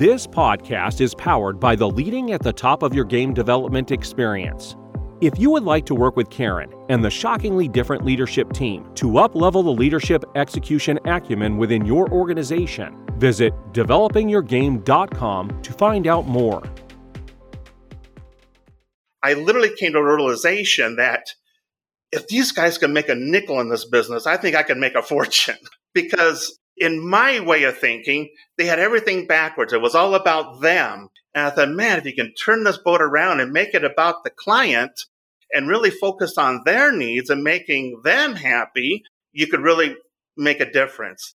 This podcast is powered by the Leading at the Top of Your Game development experience. If you would like to work with Karen and the Shockingly Different Leadership team to up-level the leadership execution acumen within your organization, visit developingyourgame.com to find out more. I literally came to a realization that if these guys can make a nickel in this business, I think I can make a fortune. Because in my way of thinking, they had everything backwards. It was all about them. And I thought, man, if you can turn this boat around and make it about the client and really focus on their needs and making them happy, you could really make a difference.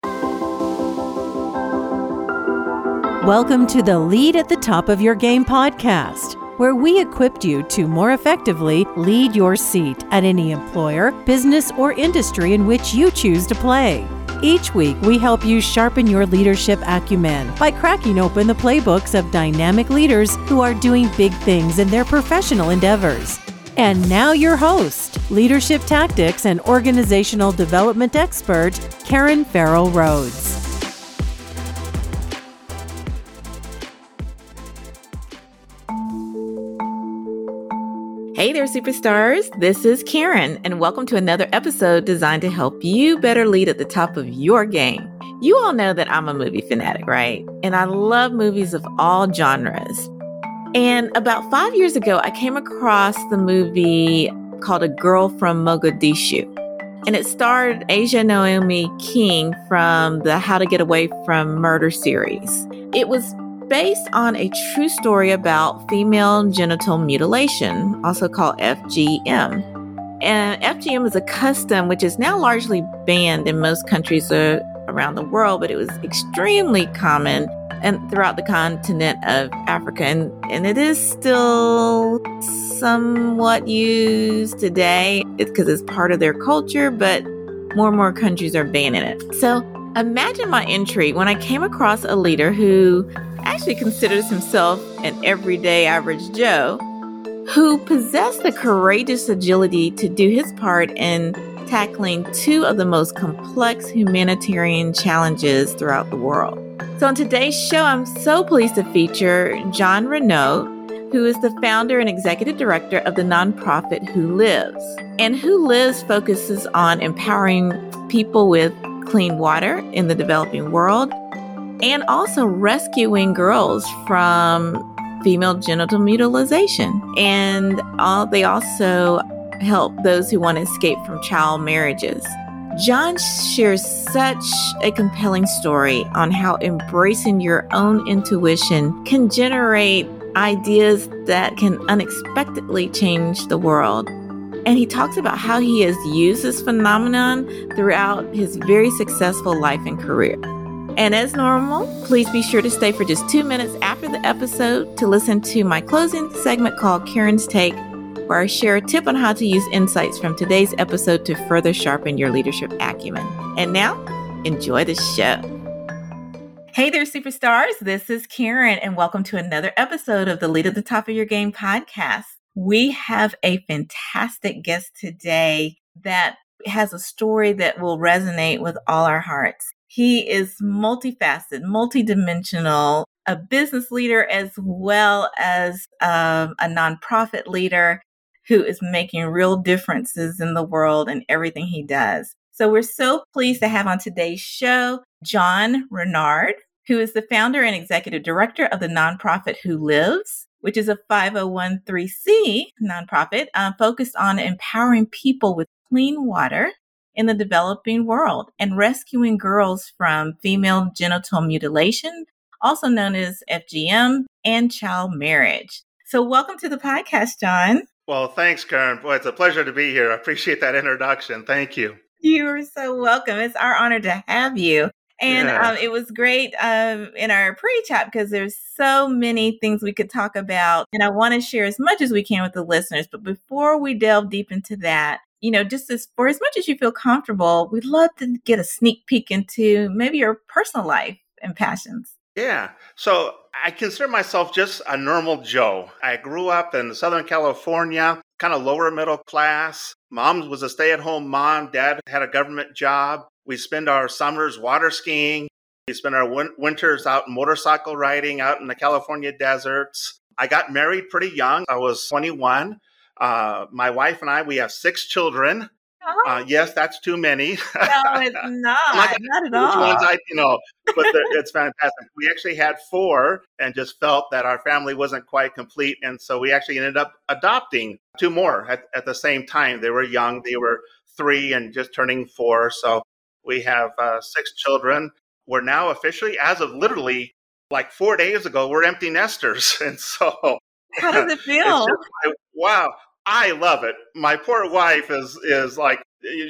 Welcome to the Lead at the Top of Your Game podcast, where we equipped you to more effectively lead your seat at any employer, business, or industry in which you choose to play. Each week, we help you sharpen your leadership acumen by cracking open the playbooks of dynamic leaders who are doing big things in their professional endeavors. And now your host, leadership tactics and organizational development expert, Karen Farrell Rhodes. Hey there, superstars. This is Karen, and welcome to another episode designed to help you better lead at the top of your game. You all know that I'm a movie fanatic, right? And I love movies of all genres. And about 5 years ago, I came across the movie called A Girl from Mogadishu. And it starred Asia Naomi King from the How to Get Away from Murder series. It was based on a true story about female genital mutilation, also called FGM. And FGM is a custom which is now largely banned in most countries around the world, but it was extremely common and throughout the continent of Africa. And it is still somewhat used today because it's part of their culture, but more and more countries are banning it. So imagine my intrigue when I came across a leader who actually considers himself an everyday average Joe, who possessed the courageous agility to do his part in tackling two of the most complex humanitarian challenges throughout the world. So on today's show, I'm so pleased to feature John Renouard, who is the founder and executive director of the nonprofit Who Lives. And Who Lives focuses on empowering people with clean water in the developing world, and also rescuing girls from female genital mutilation. And they also help those who want to escape from child marriages. John shares such a compelling story on how embracing your own intuition can generate ideas that can unexpectedly change the world. And he talks about how he has used this phenomenon throughout his very successful life and career. And as normal, please be sure to stay for just 2 minutes after the episode to listen to my closing segment called Karen's Take, where I share a tip on how to use insights from today's episode to further sharpen your leadership acumen. And now, enjoy the show. Hey there, superstars. This is Karen, and welcome to another episode of the Lead at the Top of Your Game podcast. We have a fantastic guest today that has a story that will resonate with all our hearts. He is multifaceted, multidimensional, a business leader as well as a nonprofit leader who is making real differences in the world and everything he does. So we're so pleased to have on today's show, John Renouard, who is the founder and executive director of the nonprofit Who Lives, which is a 501c3 nonprofit focused on empowering people with clean water in the developing world and rescuing girls from female genital mutilation, also known as FGM, and child marriage. So welcome to the podcast, John. Well, thanks, Karen. Boy, it's a pleasure to be here. I appreciate that introduction. Thank you. You are so welcome. It's our honor to have you. And it was great in our pre-chat because there's so many things we could talk about. And I want to share as much as we can with the listeners. But before we delve deep into that, you know, just as for as much as you feel comfortable, we'd love to get a sneak peek into maybe your personal life and passions. Yeah. So I consider myself just a normal Joe. I grew up in Southern California, kind of lower middle class. Mom was a stay-at-home mom. Dad had a government job. We spent our summers water skiing. We spent our winters out motorcycle riding out in the California deserts. I got married pretty young. I was 21. My wife and I, we have 6 children. Oh. Yes, that's too many. No, it's not. Not at all. Which ones but it's fantastic. We actually had 4 and just felt that our family wasn't quite complete. And so we actually ended up adopting 2 more at the same time. They were young. They were 3 and just turning 4. So we have 6 children. We're now officially, as of literally like 4 days ago, we're empty nesters. And so how does it feel? Wow. I love it. My poor wife is like,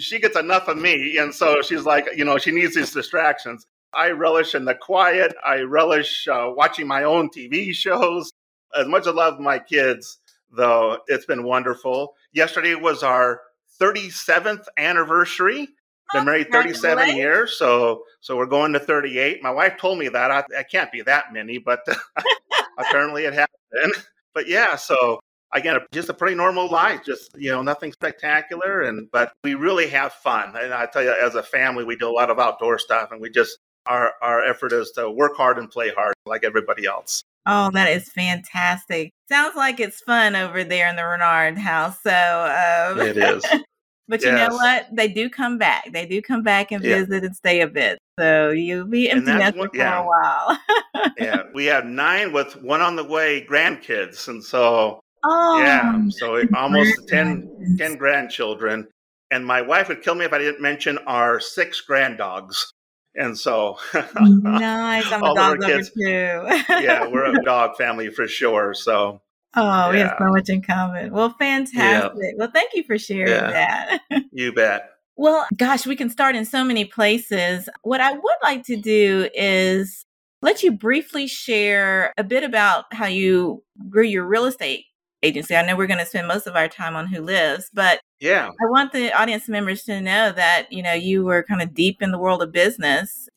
she gets enough of me. And so she's like, she needs these distractions. I relish in the quiet. I relish watching my own TV shows. As much as I love my kids, though, it's been wonderful. Yesterday was our 37th anniversary. Been married 37 years. So we're going to 38. My wife told me that. I can't be that many, but apparently it happened. But yeah, so again, just a pretty normal life, just, nothing spectacular. But we really have fun. And I tell you, as a family, we do a lot of outdoor stuff, and we just, our effort is to work hard and play hard like everybody else. Oh, that is fantastic. Sounds like it's fun over there in the Renouard house. So it is. But yes. You know what? They do come back. They do come back and visit and stay a bit. So you'll be empty nesting for a while. Yeah. We have 9 with 1 on the way grandkids. And so... Oh, yeah, so almost 10 grandchildren. And my wife would kill me if I didn't mention our 6 granddogs. And so nice. I'm a dog lover too. Yeah, we're a dog family for sure. So we have so much in common. Well, fantastic. Yeah. Well, thank you for sharing that. You bet. Well, gosh, we can start in so many places. What I would like to do is let you briefly share a bit about how you grew your real estate agency. I know we're going to spend most of our time on Who Lives, but I want the audience members to know that, you were kind of deep in the world of business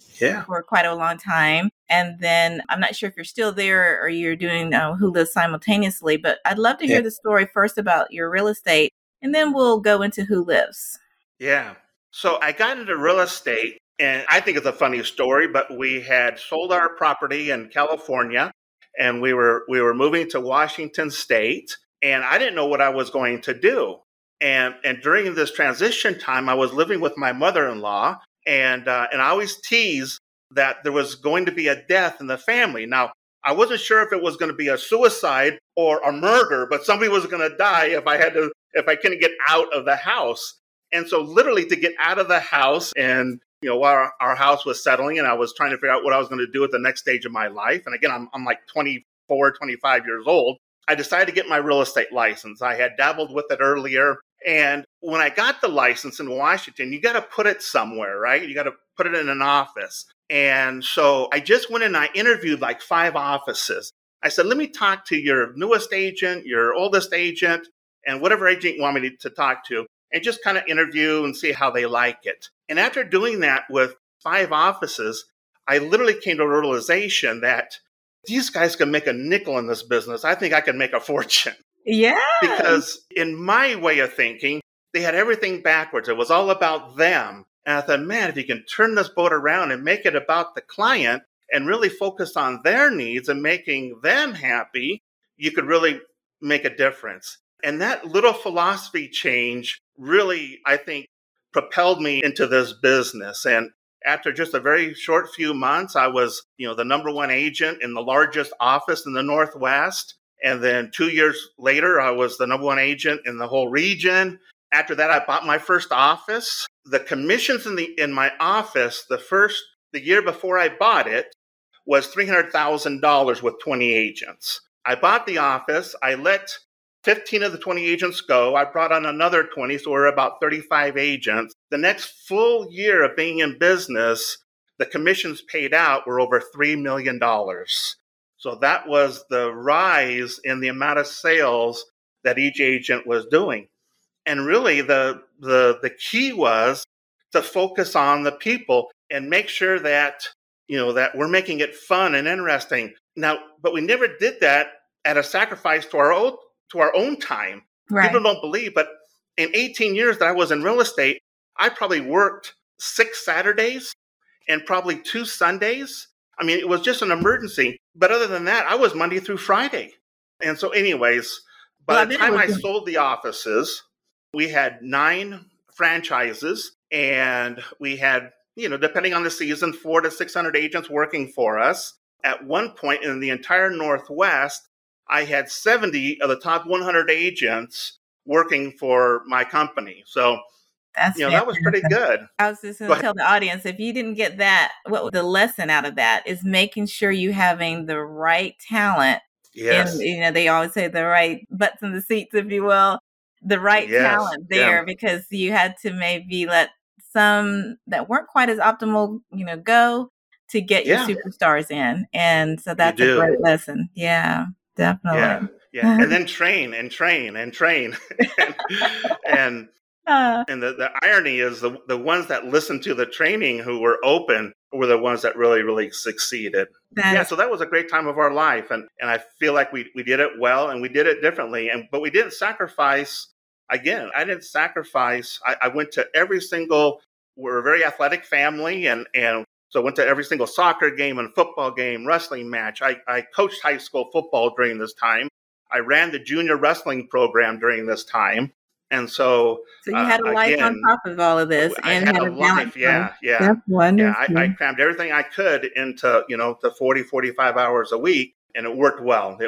for quite a long time. And then I'm not sure if you're still there or you're doing Who Lives simultaneously, but I'd love to hear the story first about your real estate, and then we'll go into Who Lives. Yeah. So I got into real estate, and I think it's a funny story, but we had sold our property in California. And we were moving to Washington State, and I didn't know what I was going to do. And during this transition time, I was living with my mother-in-law, and I always tease that there was going to be a death in the family. Now, I wasn't sure if it was going to be a suicide or a murder, but somebody was going to die if I couldn't get out of the house. And so literally to get out of the house, and while our house was settling, and I was trying to figure out what I was going to do at the next stage of my life. And again, I'm like 24, 25 years old. I decided to get my real estate license. I had dabbled with it earlier. And when I got the license in Washington, you got to put it somewhere, right? You got to put it in an office. And so I just went and I interviewed like 5 offices. I said, let me talk to your newest agent, your oldest agent, and whatever agent you want me to talk to, and just kind of interview and see how they like it. And after doing that with 5 offices, I literally came to a realization that these guys can make a nickel in this business. I think I can make a fortune. Yeah. Because in my way of thinking, they had everything backwards. It was all about them. And I thought, man, if you can turn this boat around and make it about the client and really focus on their needs and making them happy, you could really make a difference. And that little philosophy change really, I think, propelled me into this business. And after just a very short few months, I was, the number 1 agent in the largest office in the Northwest. And then 2 years later, I was the number 1 agent in the whole region. After that, I bought my first office. The commissions in my office, the year before I bought it, was $300,000 with 20 agents. I bought the office. I let 15 of the 20 agents go. I brought on another 20, so we're about 35 agents. The next full year of being in business, the commissions paid out were over $3 million. So that was the rise in the amount of sales that each agent was doing. And really, the key was to focus on the people and make sure that, that we're making it fun and interesting. Now, but we never did that at a sacrifice to our own time. Right. People don't believe, but in 18 years that I was in real estate, I probably worked 6 Saturdays and probably 2 Sundays. I mean, it was just an emergency. But other than that, I was Monday through Friday. And so anyways, by the time I sold the offices, we had 9 franchises and we had, you know, depending on the season, 400 to 600 agents working for us. At one point in the entire Northwest, I had 70 of the top 100 agents working for my company. So, that was pretty good. I was just going to tell the audience, if you didn't get that, the lesson out of that is making sure you having the right talent. Yes. And, they always say the right butts in the seats, if you will, the right talent there, because you had to maybe let some that weren't quite as optimal, go to get your superstars in. And so that's a great lesson. Yeah, definitely. Yeah. And then train. And the irony is the ones that listened to the training who were open were the ones that really, really succeeded. So that was a great time of our life. And I feel like we did it well and we did it differently. But we didn't sacrifice. Again, I didn't sacrifice. I went to every single, we're a very athletic family. And so I went to every single soccer game and football game, wrestling match. I coached high school football during this time. I ran the junior wrestling program during this time. And so you had a life on top of all of this, and had a life. Yeah. That's wonderful. Yeah, I crammed everything I could into, the 40, 45 hours a week, and it worked well.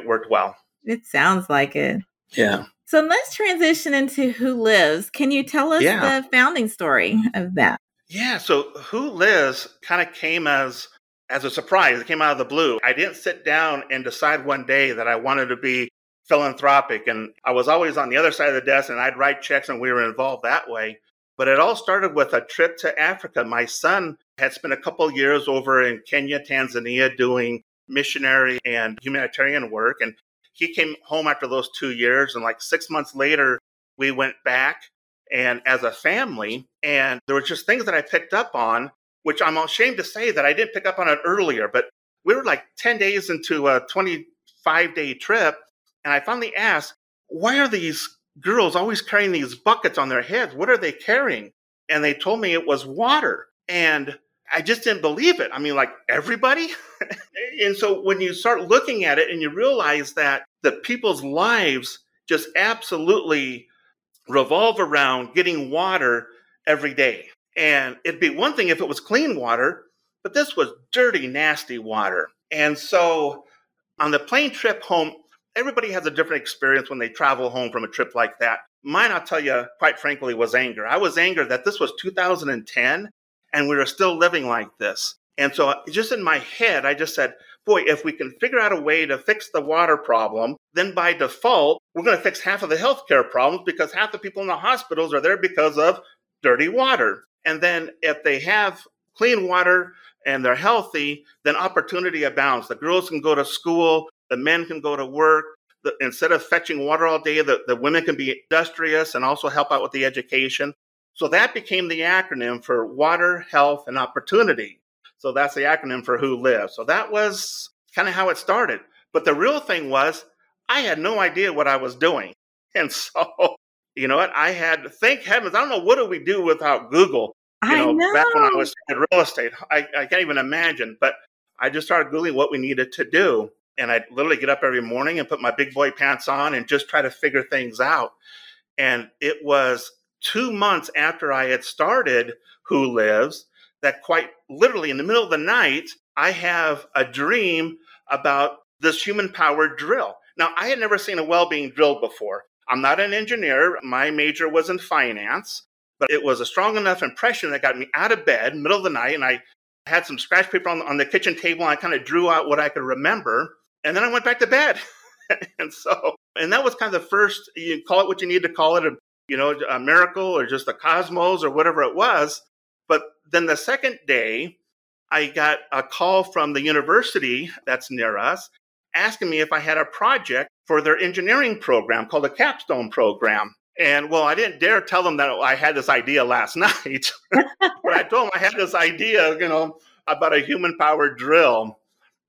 It sounds like it. Yeah. So let's transition into Who Lives. Can you tell us the founding story of that? Yeah. So Who Lives kind of came as a surprise. It came out of the blue. I didn't sit down and decide one day that I wanted to be philanthropic. And I was always on the other side of the desk and I'd write checks and we were involved that way. But it all started with a trip to Africa. My son had spent a couple of years over in Kenya, Tanzania, doing missionary and humanitarian work. And he came home after those 2 years. And like 6 months later, we went back and as a family. And there were just things that I picked up on, which I'm ashamed to say that I didn't pick up on it earlier. But we were like 10 days into a 25-day trip. And I finally asked, why are these girls always carrying these buckets on their heads? What are they carrying? And they told me it was water. And I just didn't believe it. I mean, like everybody. And so when you start looking at it and you realize that the people's lives just absolutely revolve around getting water every day. And it'd be one thing if it was clean water, but this was dirty, nasty water. And so on the plane trip home, everybody has a different experience when they travel home from a trip like that. Mine, I'll tell you, quite frankly, was anger. I was angered that this was 2010 and we were still living like this. And so just in my head, I just said, boy, if we can figure out a way to fix the water problem, then by default, we're going to fix half of the healthcare problems because half the people in the hospitals are there because of dirty water. And then if they have clean water and they're healthy, then opportunity abounds. The girls can go to school. The men can go to work. Instead of fetching water all day, the women can be industrious and also help out with the education. So that became the acronym for Water, Health, and Opportunity. So that's the acronym for Who Lives. So that was kind of how it started. But the real thing was I had no idea what I was doing. And so, you know what? I had, thank heavens, I don't know, what do we do without Google? I know. Back when I was in real estate, I can't even imagine. But I just started Googling what we needed to do. And I'd literally get up every morning and put my big boy pants on and just try to figure things out. And it was 2 months after I had started Who Lives that quite literally in the middle of the night, I have a dream about this human-powered drill. Now, I had never seen a well being drilled before. I'm not an engineer. My major was in finance, but it was a strong enough impression that got me out of bed, middle of the night, and I had some scratch paper on the kitchen table. And I kind of drew out what I could remember. And then I went back to bed. And that was kind of the first, you call it what you need to call it, a miracle or just the cosmos or whatever it was. But then the second day, I got a call from the university that's near us asking me if I had a project for their engineering program called a capstone program. And well, I didn't dare tell them that I had this idea last night, but I told them I had this idea, about a human-powered drill.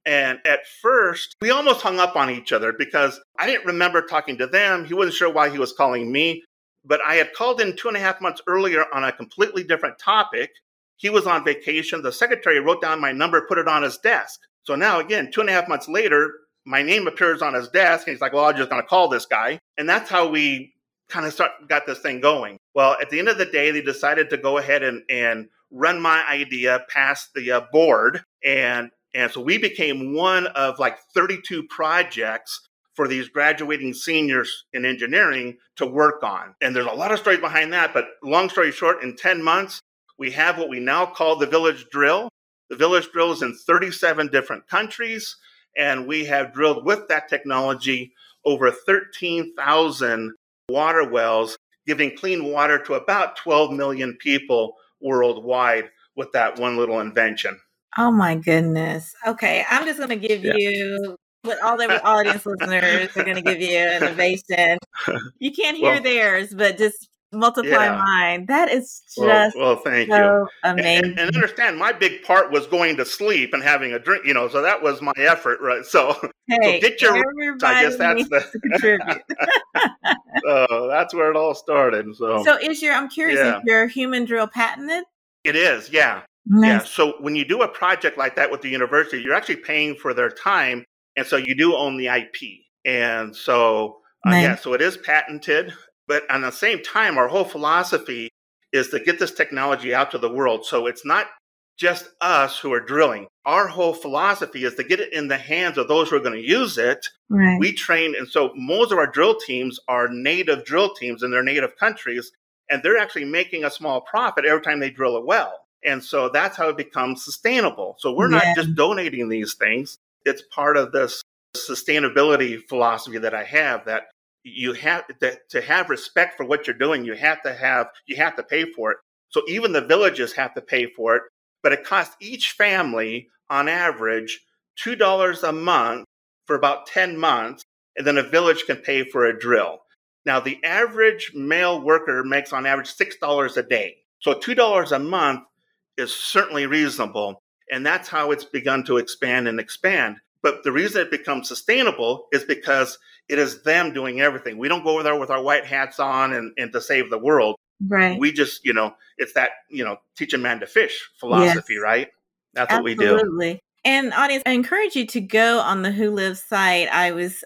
And at first, we almost hung up on each other because I didn't remember talking to them. He wasn't sure why he was calling me, but I had called in 2.5 months earlier on a completely different topic. He was on vacation. The secretary wrote down my number, put it on his desk. So now, again, 2.5 months later, my name appears on his desk. And he's like, well, I'm just going to call this guy. And that's how we kind of got this thing going. Well, at the end of the day, they decided to go ahead and run my idea past the board. And so we became one of like 32 projects for these graduating seniors in engineering to work on. And there's a lot of stories behind that. But long story short, in 10 months, we have what we now call the Village Drill. The Village Drill is in 37 different countries, and we have drilled with that technology over 13,000 water wells, giving clean water to about 12 million people worldwide with that one little invention. Oh, my goodness. Okay, I'm just going to give you what all the audience listeners are going to give you an ovation. You can't hear theirs, but just multiply mine. That is just thank so you. Amazing. And understand, my big part was going to sleep and having a drink, so that was my effort, right? So get your rest. I guess that's the so that's where it all started. So is I'm curious if your human drill patented? It is, yeah. Nice. Yeah. So when you do a project like that with the university, you're actually paying for their time, and so you do own the IP. And so nice. So it is patented. But at the same time, our whole philosophy is to get this technology out to the world. So it's not just us who are drilling. Our whole philosophy is to get it in the hands of those who are going to use it. Right. We train. And so most of our drill teams are native drill teams in their native countries. And they're actually making a small profit every time they drill a well. And so that's how it becomes sustainable. So we're not just donating these things. It's part of this sustainability philosophy that I have, that you have to have respect for what you're doing. You have to pay for it. So even the villages have to pay for it, but it costs each family on average $2 a month for about 10 months. And then a village can pay for a drill. Now the average male worker makes on average $6 a day. So $2 a month is certainly reasonable. And that's how it's begun to expand and expand. But the reason it becomes sustainable is because it is them doing everything. We don't go over there with our white hats on and to save the world. Right. We just, it's that, teaching man to fish philosophy, right? That's Absolutely. What we do. Absolutely. And audience, I encourage you to go on the Who Lives site. I was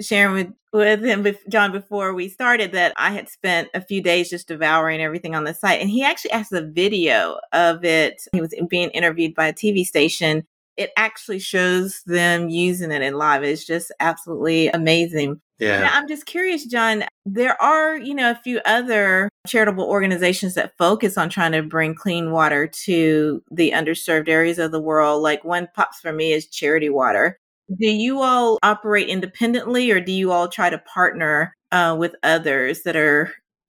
sharing with him, John, before we started that I had spent a few days just devouring everything on the site. And he actually has a video of it. He was being interviewed by a TV station. It actually shows them using it in live. It's just absolutely amazing. Yeah. Now, I'm just curious, John, there are, a few other charitable organizations that focus on trying to bring clean water to the underserved areas of the world. Like one pops for me is Charity Water. Do you all operate independently, or do you all try to partner with others that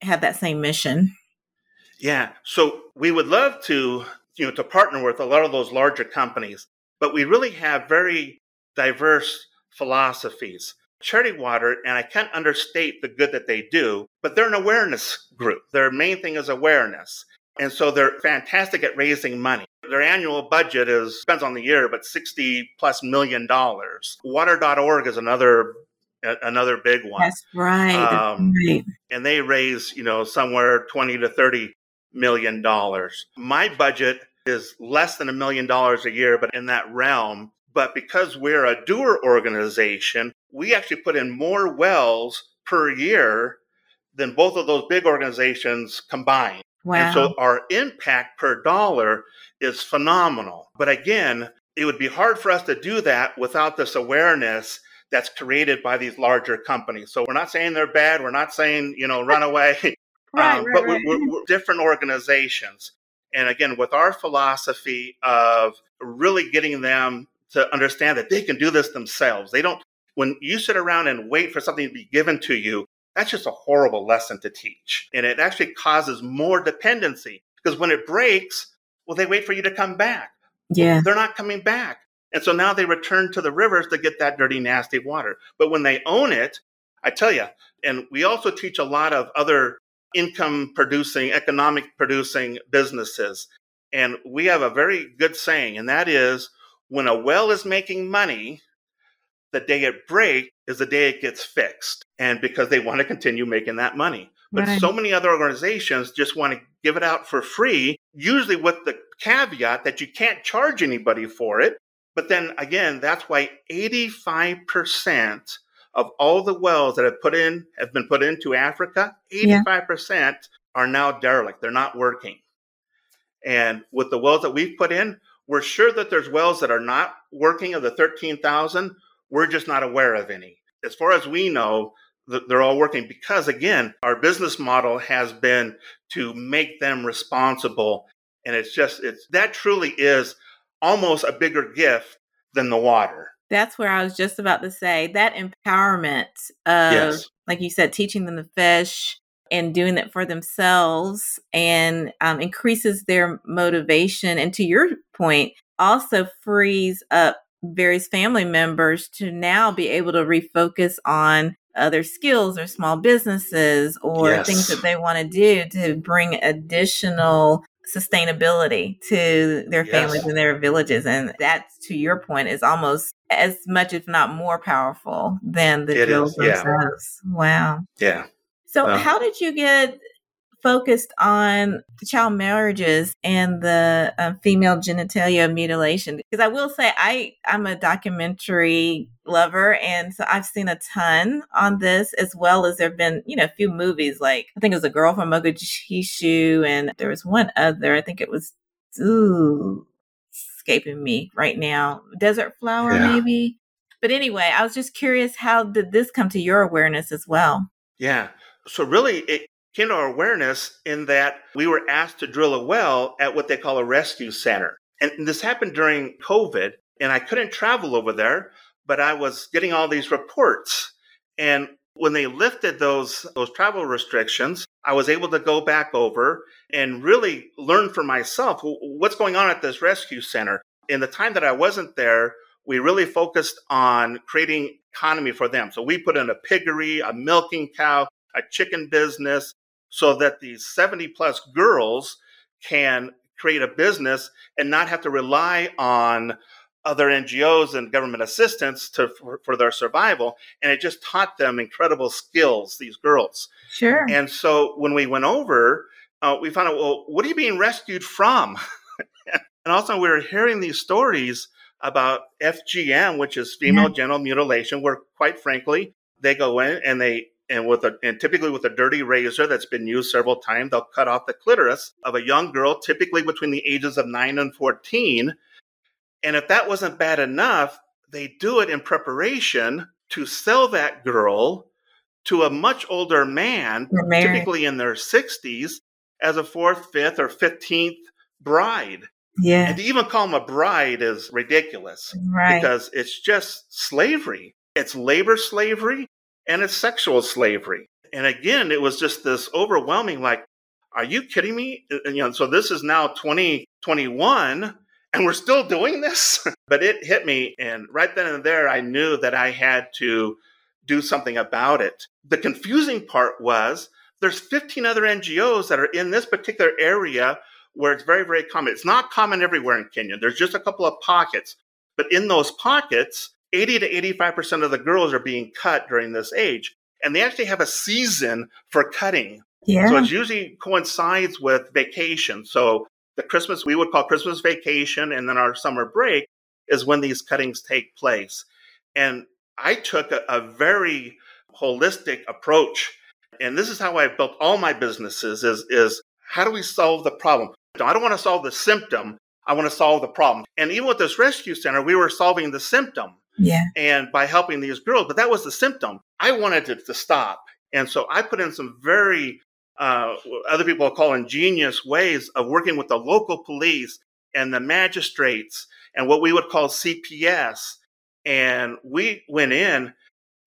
have that same mission? Yeah. So we would love to, to partner with a lot of those larger companies. But we really have very diverse philosophies. Charity Water, and I can't understate the good that they do, but they're an awareness group. Their main thing is awareness. And so they're fantastic at raising money. Their annual budget depends on the year, but $60+ million. Water.org is another big one. That's right. And they raise, somewhere $20 to $30 million. My budget is less than $1 million a year, but in that realm. But because we're a doer organization, we actually put in more wells per year than both of those big organizations combined. Wow. And so our impact per dollar is phenomenal. But again, it would be hard for us to do that without this awareness that's created by these larger companies. So we're not saying they're bad. We're not saying, run away. Right. We're different organizations. And again, with our philosophy of really getting them to understand that they can do this themselves. When you sit around and wait for something to be given to you, that's just a horrible lesson to teach. And it actually causes more dependency, because when it breaks, they wait for you to come back. Yeah. They're not coming back. And so now they return to the rivers to get that dirty, nasty water. But when they own it, I tell you, and we also teach a lot of other income-producing, economic-producing businesses. And we have a very good saying, and that is, when a well is making money, the day it breaks is the day it gets fixed. And because they want to continue making that money. But so many other organizations just want to give it out for free usually with the caveat that you can't charge anybody for it. But then again, that's why 85% of all the wells that have been put into Africa, 85% are now derelict. They're not working. And with the wells that we've put in, we're sure that there's wells that are not working of the 13,000. We're just not aware of any. As far as we know, they're all working because, again, our business model has been to make them responsible. And that truly is almost a bigger gift than the water. That's where I was just about to say that empowerment of, like you said, teaching them to fish and doing it for themselves and increases their motivation. And to your point, also frees up various family members to now be able to refocus on other skills or small businesses or things that they want to do to bring additional sustainability to their families and their villages. And that, to your point, is almost as much, if not more powerful than the drills themselves. Wow. Yeah. So how did you get focused on child marriages and the female genitalia mutilation? Because I will say I'm a documentary lover, and so I've seen a ton on this, as well as there have been, a few movies, like I think it was A Girl from Mogadishu, and there was one other, I think it was, escaping me right now, Desert Flower maybe. But anyway, I was just curious, how did this come to your awareness as well? Yeah. So really, it came to our awareness in that we were asked to drill a well at what they call a rescue center. And this happened during COVID, and I couldn't travel over there, but I was getting all these reports. And when they lifted those travel restrictions, I was able to go back over and really learn for myself what's going on at this rescue center. In the time that I wasn't there, we really focused on creating economy for them. So we put in a piggery, a milking cow, a chicken business, so that these 70 plus girls can create a business and not have to rely on other NGOs and government assistance for their survival. And it just taught them incredible skills, these girls. Sure. And so when we went over, we found out, well, what are you being rescued from? And also we were hearing these stories about FGM, which is female genital mutilation, where quite frankly, they go in and typically with a dirty razor that's been used several times, they'll cut off the clitoris of a young girl, typically between the ages of 9 and 14. And if that wasn't bad enough, they do it in preparation to sell that girl to a much older man, typically in their 60s, as a 4th, 5th, or 15th bride. Yeah. And to even call them a bride is ridiculous, right? Because it's just slavery. It's labor slavery and it's sexual slavery. And again, it was just this overwhelming, like, are you kidding me? And, so this is now 2021 and we're still doing this. But it hit me. And right then and there, I knew that I had to do something about it. The confusing part was there's 15 other NGOs that are in this particular area where it's very, very common. It's not common everywhere in Kenya. There's just a couple of pockets. But in those pockets, 80 to 85% of the girls are being cut during this age. And they actually have a season for cutting. Yeah. So it usually coincides with vacation. So the Christmas, we would call Christmas vacation, and then our summer break is when these cuttings take place. And I took a very holistic approach. And this is how I built all my businesses is how do we solve the problem? I don't want to solve the symptom. I want to solve the problem. And even with this rescue center, we were solving the symptom. Yeah. And by helping these girls, but that was the symptom. I wanted it to stop. And so I put in some very, other people call ingenious ways of working with the local police and the magistrates and what we would call CPS. And we went in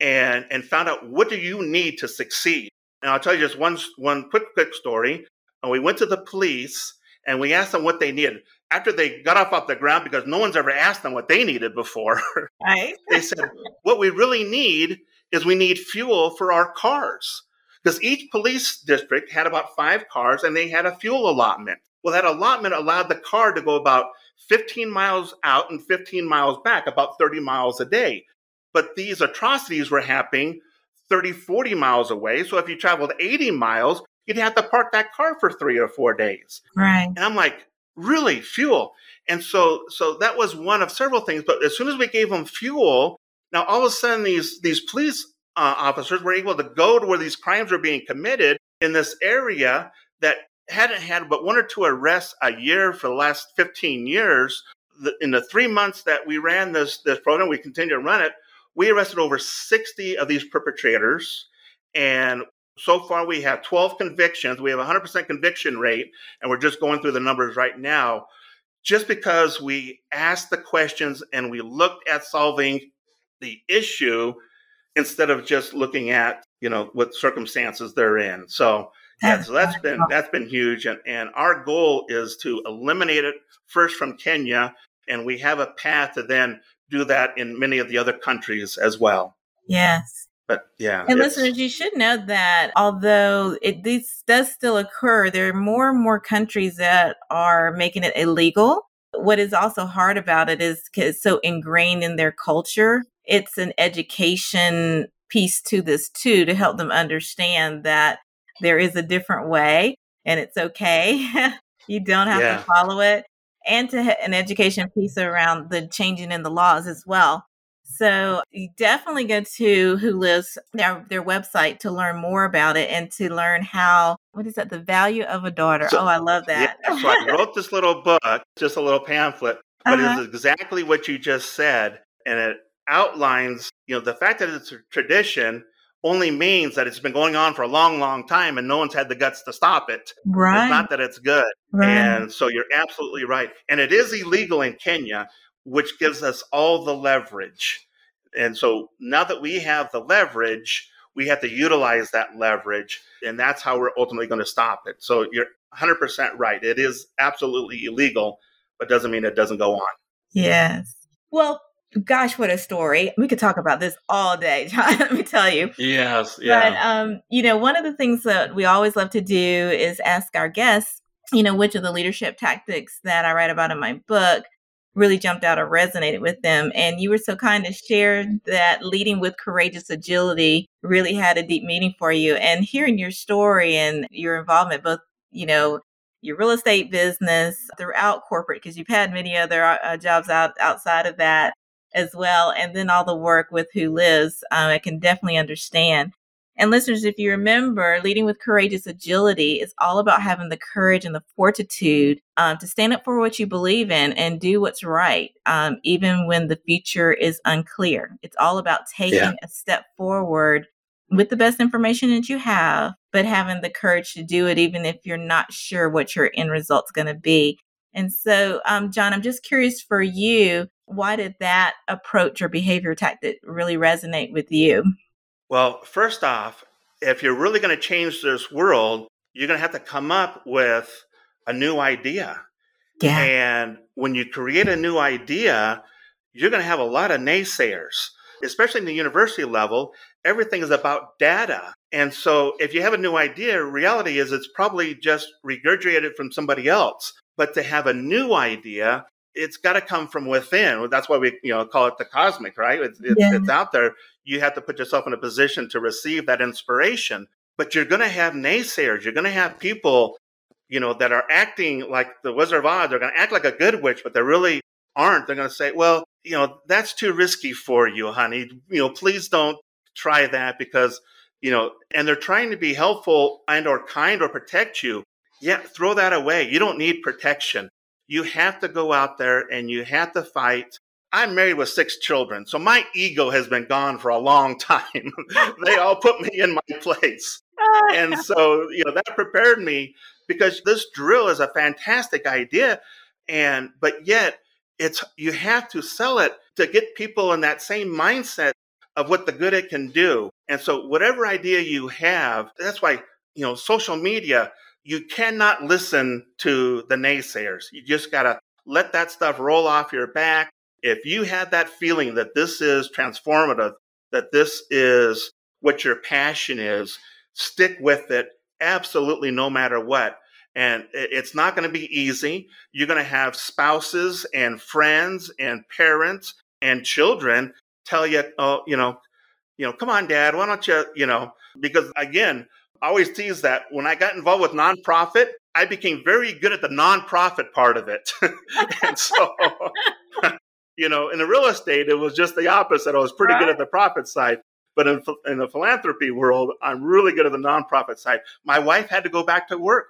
and found out, what do you need to succeed? And I'll tell you just one quick story. And we went to the police and we asked them what they needed. After they got off the ground, because no one's ever asked them what they needed before, right? They said, what we really need is we need fuel for our cars. Because each police district had about 5 cars and they had a fuel allotment. Well, that allotment allowed the car to go about 15 miles out and 15 miles back, about 30 miles a day. But these atrocities were happening 30, 40 miles away. So if you traveled 80 miles, you didn't have to park that car for 3 or 4 days. Right. And I'm like, really? Fuel? And so that was one of several things. But as soon as we gave them fuel, now all of a sudden these police officers were able to go to where these crimes were being committed in this area that hadn't had but 1 or 2 arrests a year for the last 15 years. In the 3 months that we ran this program, we continue to run it, we arrested over 60 of these perpetrators. And so far, we have 12 convictions. We have 100% conviction rate, and we're just going through the numbers right now. Just because we asked the questions and we looked at solving the issue instead of just looking at, what circumstances they're in. So yeah, so that's been huge. And our goal is to eliminate it first from Kenya, and we have a path to then do that in many of the other countries as well. Yes. But yeah. And listeners, you should know that although this does still occur, there are more and more countries that are making it illegal. What is also hard about it is 'cause it's so ingrained in their culture. It's an education piece to this too, to help them understand that there is a different way and it's okay. You don't have to follow it. And to an education piece around the changing in the laws as well. So you definitely go to WHOlives, their website, to learn more about it and to learn how, the value of a daughter. So, I love that. Yeah, so I wrote this little book, just a little pamphlet, but it's exactly what you just said. And it outlines, the fact that it's a tradition only means that it's been going on for a long, long time and no one's had the guts to stop it. Right. It's not that it's good. Right. And so you're absolutely right. And it is illegal in Kenya, which gives us all the leverage. And so now that we have the leverage, we have to utilize that leverage. And that's how we're ultimately going to stop it. So you're 100% right. It is absolutely illegal, but doesn't mean it doesn't go on. Yes. Well, gosh, what a story. We could talk about this all day, John, let me tell you. Yes. Yeah. But, one of the things that we always love to do is ask our guests, which of the leadership tactics that I write about in my book really jumped out or resonated with them. And you were so kind to share that leading with courageous agility really had a deep meaning for you. And hearing your story and your involvement, both, your real estate business throughout corporate, because you've had many other jobs outside of that as well. And then all the work with WHOlives, I can definitely understand. And listeners, if you remember, leading with courageous agility is all about having the courage and the fortitude to stand up for what you believe in and do what's right, even when the future is unclear. It's all about taking a step forward with the best information that you have, but having the courage to do it, even if you're not sure what your end result's going to be. And so, John, I'm just curious for you, why did that approach or behavior tactic really resonate with you? Well, first off, if you're really going to change this world, you're going to have to come up with a new idea. Yeah. And when you create a new idea, you're going to have a lot of naysayers, especially in the university level. Everything is about data. And so if you have a new idea, reality is it's probably just regurgitated from somebody else. But to have a new idea, it's got to come from within. That's why we call it the cosmic, right? It's out there. You have to put yourself in a position to receive that inspiration. But you're going to have naysayers. You're going to have people, that are acting like the Wizard of Oz. They're going to act like a good witch, but they really aren't. They're going to say, well, that's too risky for you, honey. Please don't try that because, and they're trying to be helpful and or kind or protect you. Yeah, throw that away. You don't need protection. You have to go out there and you have to fight. I'm married with 6 children, so my ego has been gone for a long time. They all put me in my place. And so, that prepared me because this drill is a fantastic idea. But yet you have to sell it to get people in that same mindset of what the good it can do. And so whatever idea you have, that's why, social media, you cannot listen to the naysayers. You just got to let that stuff roll off your back. If you have that feeling that this is transformative, that this is what your passion is, stick with it absolutely no matter what. And it's not going to be easy. You're going to have spouses and friends and parents and children tell you, oh, come on, Dad, why don't you, because again, I always tease that when I got involved with nonprofit, I became very good at the nonprofit part of it. And so, in the real estate, it was just the opposite. I was pretty good at the profit side. But in the philanthropy world, I'm really good at the nonprofit side. My wife had to go back to work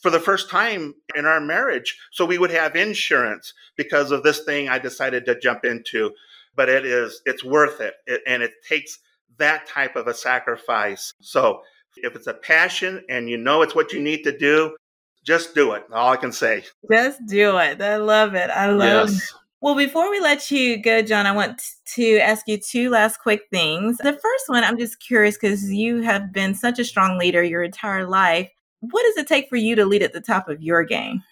for the first time in our marriage. So we would have insurance because of this thing I decided to jump into. But it's worth it. And it takes that type of a sacrifice. So if it's a passion and it's what you need to do, just do it. All I can say. Just do it. I love it. Yes. Well, before we let you go, John, I want to ask you two last quick things. The first one, I'm just curious because you have been such a strong leader your entire life. What does it take for you to lead at the top of your game?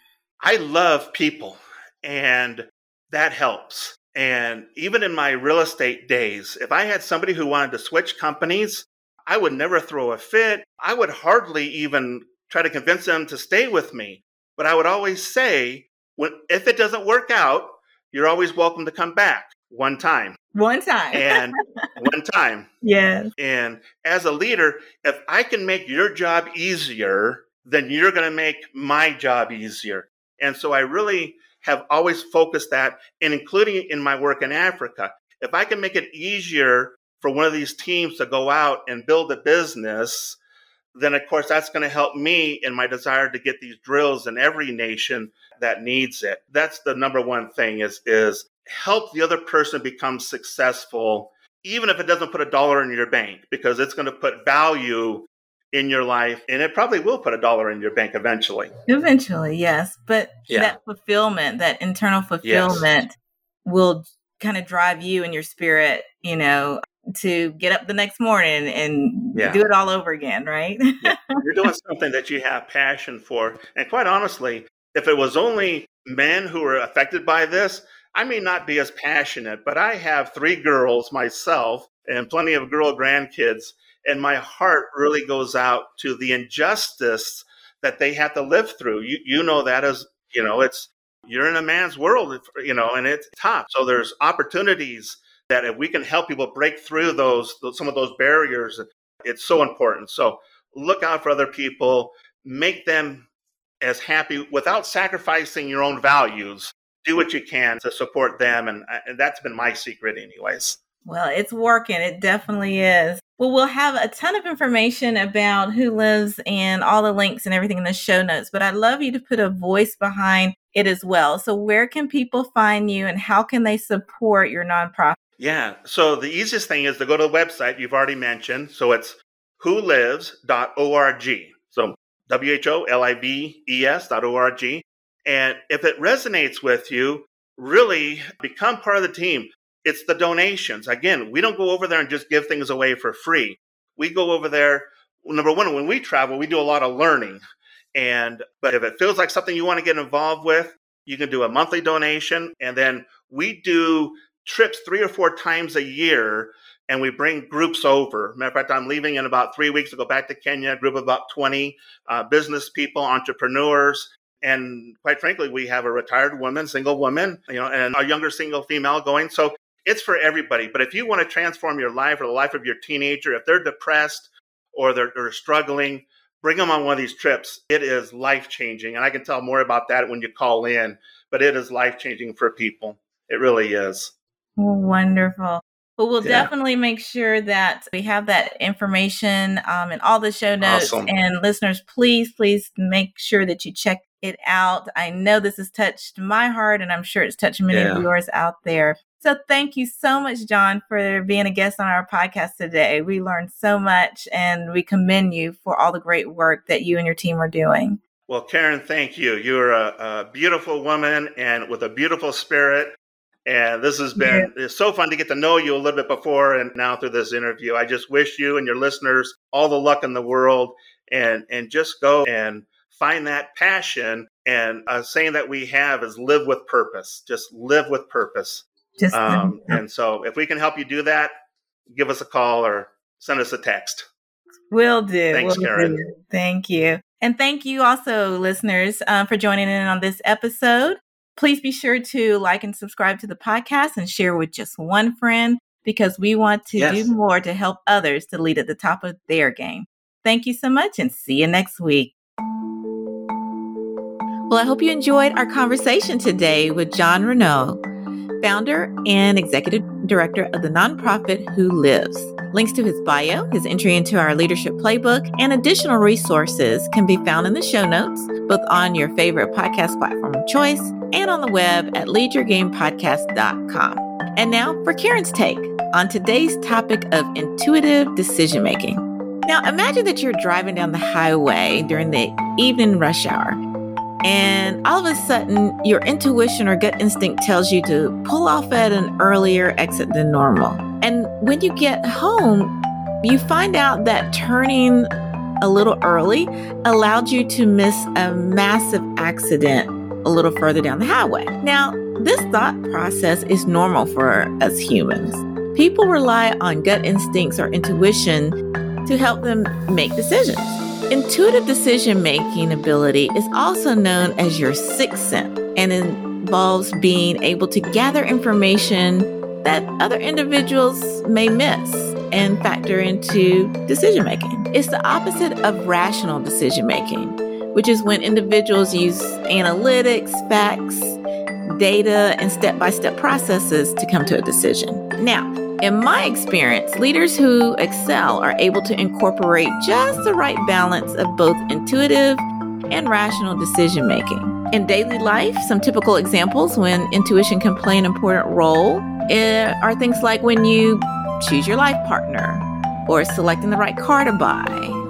I love people, and that helps. And even in my real estate days, if I had somebody who wanted to switch companies, I would never throw a fit. I would hardly even try to convince them to stay with me. But I would always say, if it doesn't work out, you're always welcome to come back one time. One time. And one time. Yes. And as a leader, if I can make your job easier, then you're going to make my job easier. And so I really have always focused that, and including in my work in Africa. If I can make it easier for one of these teams to go out and build a business, then of course that's going to help me in my desire to get these drills in every nation that needs it. That's the number one thing is help the other person become successful, even if it doesn't put $1 in your bank, because it's going to put value in your life. And it probably will put $1 in your bank eventually. Eventually, yes. But that fulfillment, that internal fulfillment will kind of drive you and your spirit, to get up the next morning and do it all over again, right? Yeah. You're doing something that you have passion for. And quite honestly, if it was only men who were affected by this, I may not be as passionate, but I have 3 girls myself and plenty of girl grandkids. And my heart really goes out to the injustice that they have to live through. You know that as, you're in a man's world, and it's tough. So there's opportunities that if we can help people break through some of those barriers, it's so important. So look out for other people, make them as happy without sacrificing your own values. Do what you can to support them. And that's been my secret anyways. Well, it's working. It definitely is. Well, we'll have a ton of information about Who Lives and all the links and everything in the show notes, but I'd love you to put a voice behind it as well. So where can people find you and how can they support your nonprofit? Yeah. So the easiest thing is to go to the website you've already mentioned. So it's WHOlives.org. So WHOlives.org. And if it resonates with you, really become part of the team. It's the donations. Again, we don't go over there and just give things away for free. We go over there. Number one, when we travel, we do a lot of learning. But if it feels like something you want to get involved with, you can do a monthly donation. And then we do trips 3 or 4 times a year, and we bring groups over. Matter of fact, I'm leaving in about 3 weeks to go back to Kenya, a group of about 20 business people, entrepreneurs. And quite frankly, we have a retired woman, single woman, and a younger single female going. So it's for everybody. But if you want to transform your life or the life of your teenager, if they're depressed or they're struggling, bring them on one of these trips. It is life-changing. And I can tell more about that when you call in. But it is life-changing for people. It really is. Wonderful. Well, we'll definitely make sure that we have that information in all the show notes. Awesome. And listeners, please make sure that you check it out. I know this has touched my heart, and I'm sure it's touched many of yours out there. So thank you so much, John, for being a guest on our podcast today. We learned so much, and we commend you for all the great work that you and your team are doing. Well, Karen, thank you. You're a beautiful woman and with a beautiful spirit. And this has been it's so fun to get to know you a little bit before and now through this interview. I just wish you and your listeners all the luck in the world, and just go and find that passion. And a saying that we have is live with purpose. Just live with purpose. And so if we can help you do that, give us a call or send us a text. Will do. Thanks, Karen. Thank you. And thank you also, listeners, for joining in on this episode. Please be sure to like and subscribe to the podcast and share with just one friend, because we want to do more to help others to lead at the top of their game. Thank you so much and see you next week. Well, I hope you enjoyed our conversation today with John Renouard, founder and executive director of the nonprofit Who Lives. Links to his bio, his entry into our leadership playbook, and additional resources can be found in the show notes, both on your favorite podcast platform of choice and on the web at LeadYourGamePodcast.com. And now for Karen's take on today's topic of intuitive decision-making. Now, imagine that you're driving down the highway during the evening rush hour, and all of a sudden, your intuition or gut instinct tells you to pull off at an earlier exit than normal. And when you get home, you find out that turning a little early allowed you to miss a massive accident a little further down the highway. Now, this thought process is normal for us humans. People rely on gut instincts or intuition to help them make decisions. Intuitive decision-making ability is also known as your sixth sense and involves being able to gather information that other individuals may miss and factor into decision-making. It's the opposite of rational decision-making, which is when individuals use analytics, facts, data, and step-by-step processes to come to a decision. Now, in my experience, leaders who excel are able to incorporate just the right balance of both intuitive and rational decision-making. In daily life, some typical examples when intuition can play an important role are things like when you choose your life partner, or selecting the right car to buy,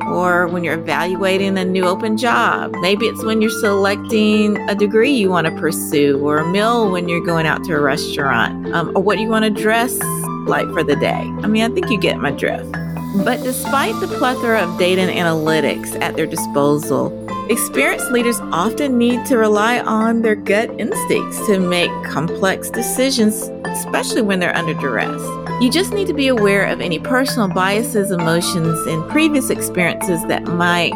or when you're evaluating a new open job. Maybe it's when you're selecting a degree you want to pursue, or a meal when you're going out to a restaurant, or what you want to dress like for the day. I mean, I think you get my drift. But despite the plethora of data and analytics at their disposal, experienced leaders often need to rely on their gut instincts to make complex decisions, especially when they're under duress. You just need to be aware of any personal biases, emotions, and previous experiences that might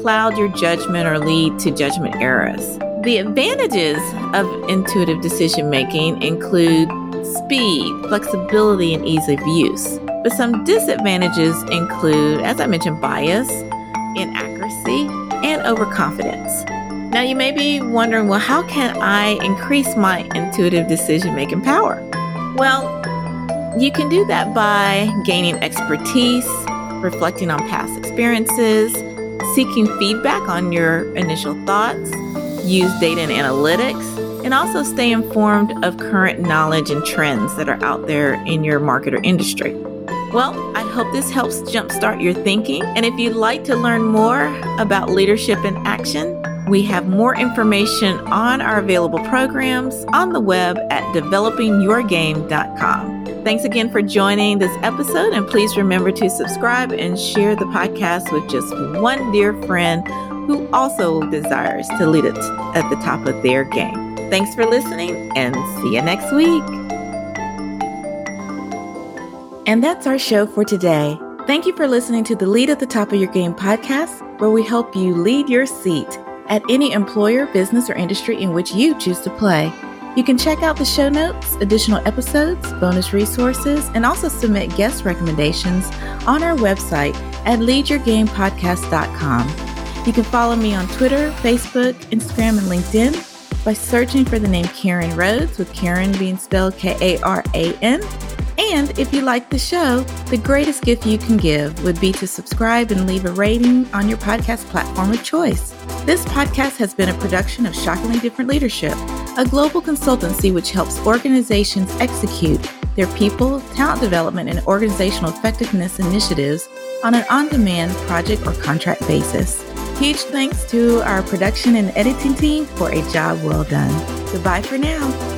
cloud your judgment or lead to judgment errors. The advantages of intuitive decision-making include speed, flexibility, and ease of use. But some disadvantages include, as I mentioned, bias, inaccuracy, and overconfidence. Now, you may be wondering, well, how can I increase my intuitive decision-making power? Well, you can do that by gaining expertise, reflecting on past experiences, seeking feedback on your initial thoughts, use data and analytics, and also stay informed of current knowledge and trends that are out there in your market or industry. Well, I hope this helps jumpstart your thinking. And if you'd like to learn more about leadership in action, we have more information on our available programs on the web at developingyourgame.com. Thanks again for joining this episode. And please remember to subscribe and share the podcast with just one dear friend who also desires to lead it at the top of their game. Thanks for listening and see you next week. And that's our show for today. Thank you for listening to the Lead at the Top of Your Game podcast, where we help you lead your seat at any employer, business, or industry in which you choose to play. You can check out the show notes, additional episodes, bonus resources, and also submit guest recommendations on our website at LeadYourGamePodcast.com. You can follow me on Twitter, Facebook, Instagram, and LinkedIn by searching for the name Karen Rhodes, with Karen being spelled K-A-R-A-N. And if you like the show, the greatest gift you can give would be to subscribe and leave a rating on your podcast platform of choice. This podcast has been a production of Shockingly Different Leadership, a global consultancy which helps organizations execute their people, talent development, and organizational effectiveness initiatives on an on-demand project or contract basis. Huge thanks to our production and editing team for a job well done. Goodbye for now.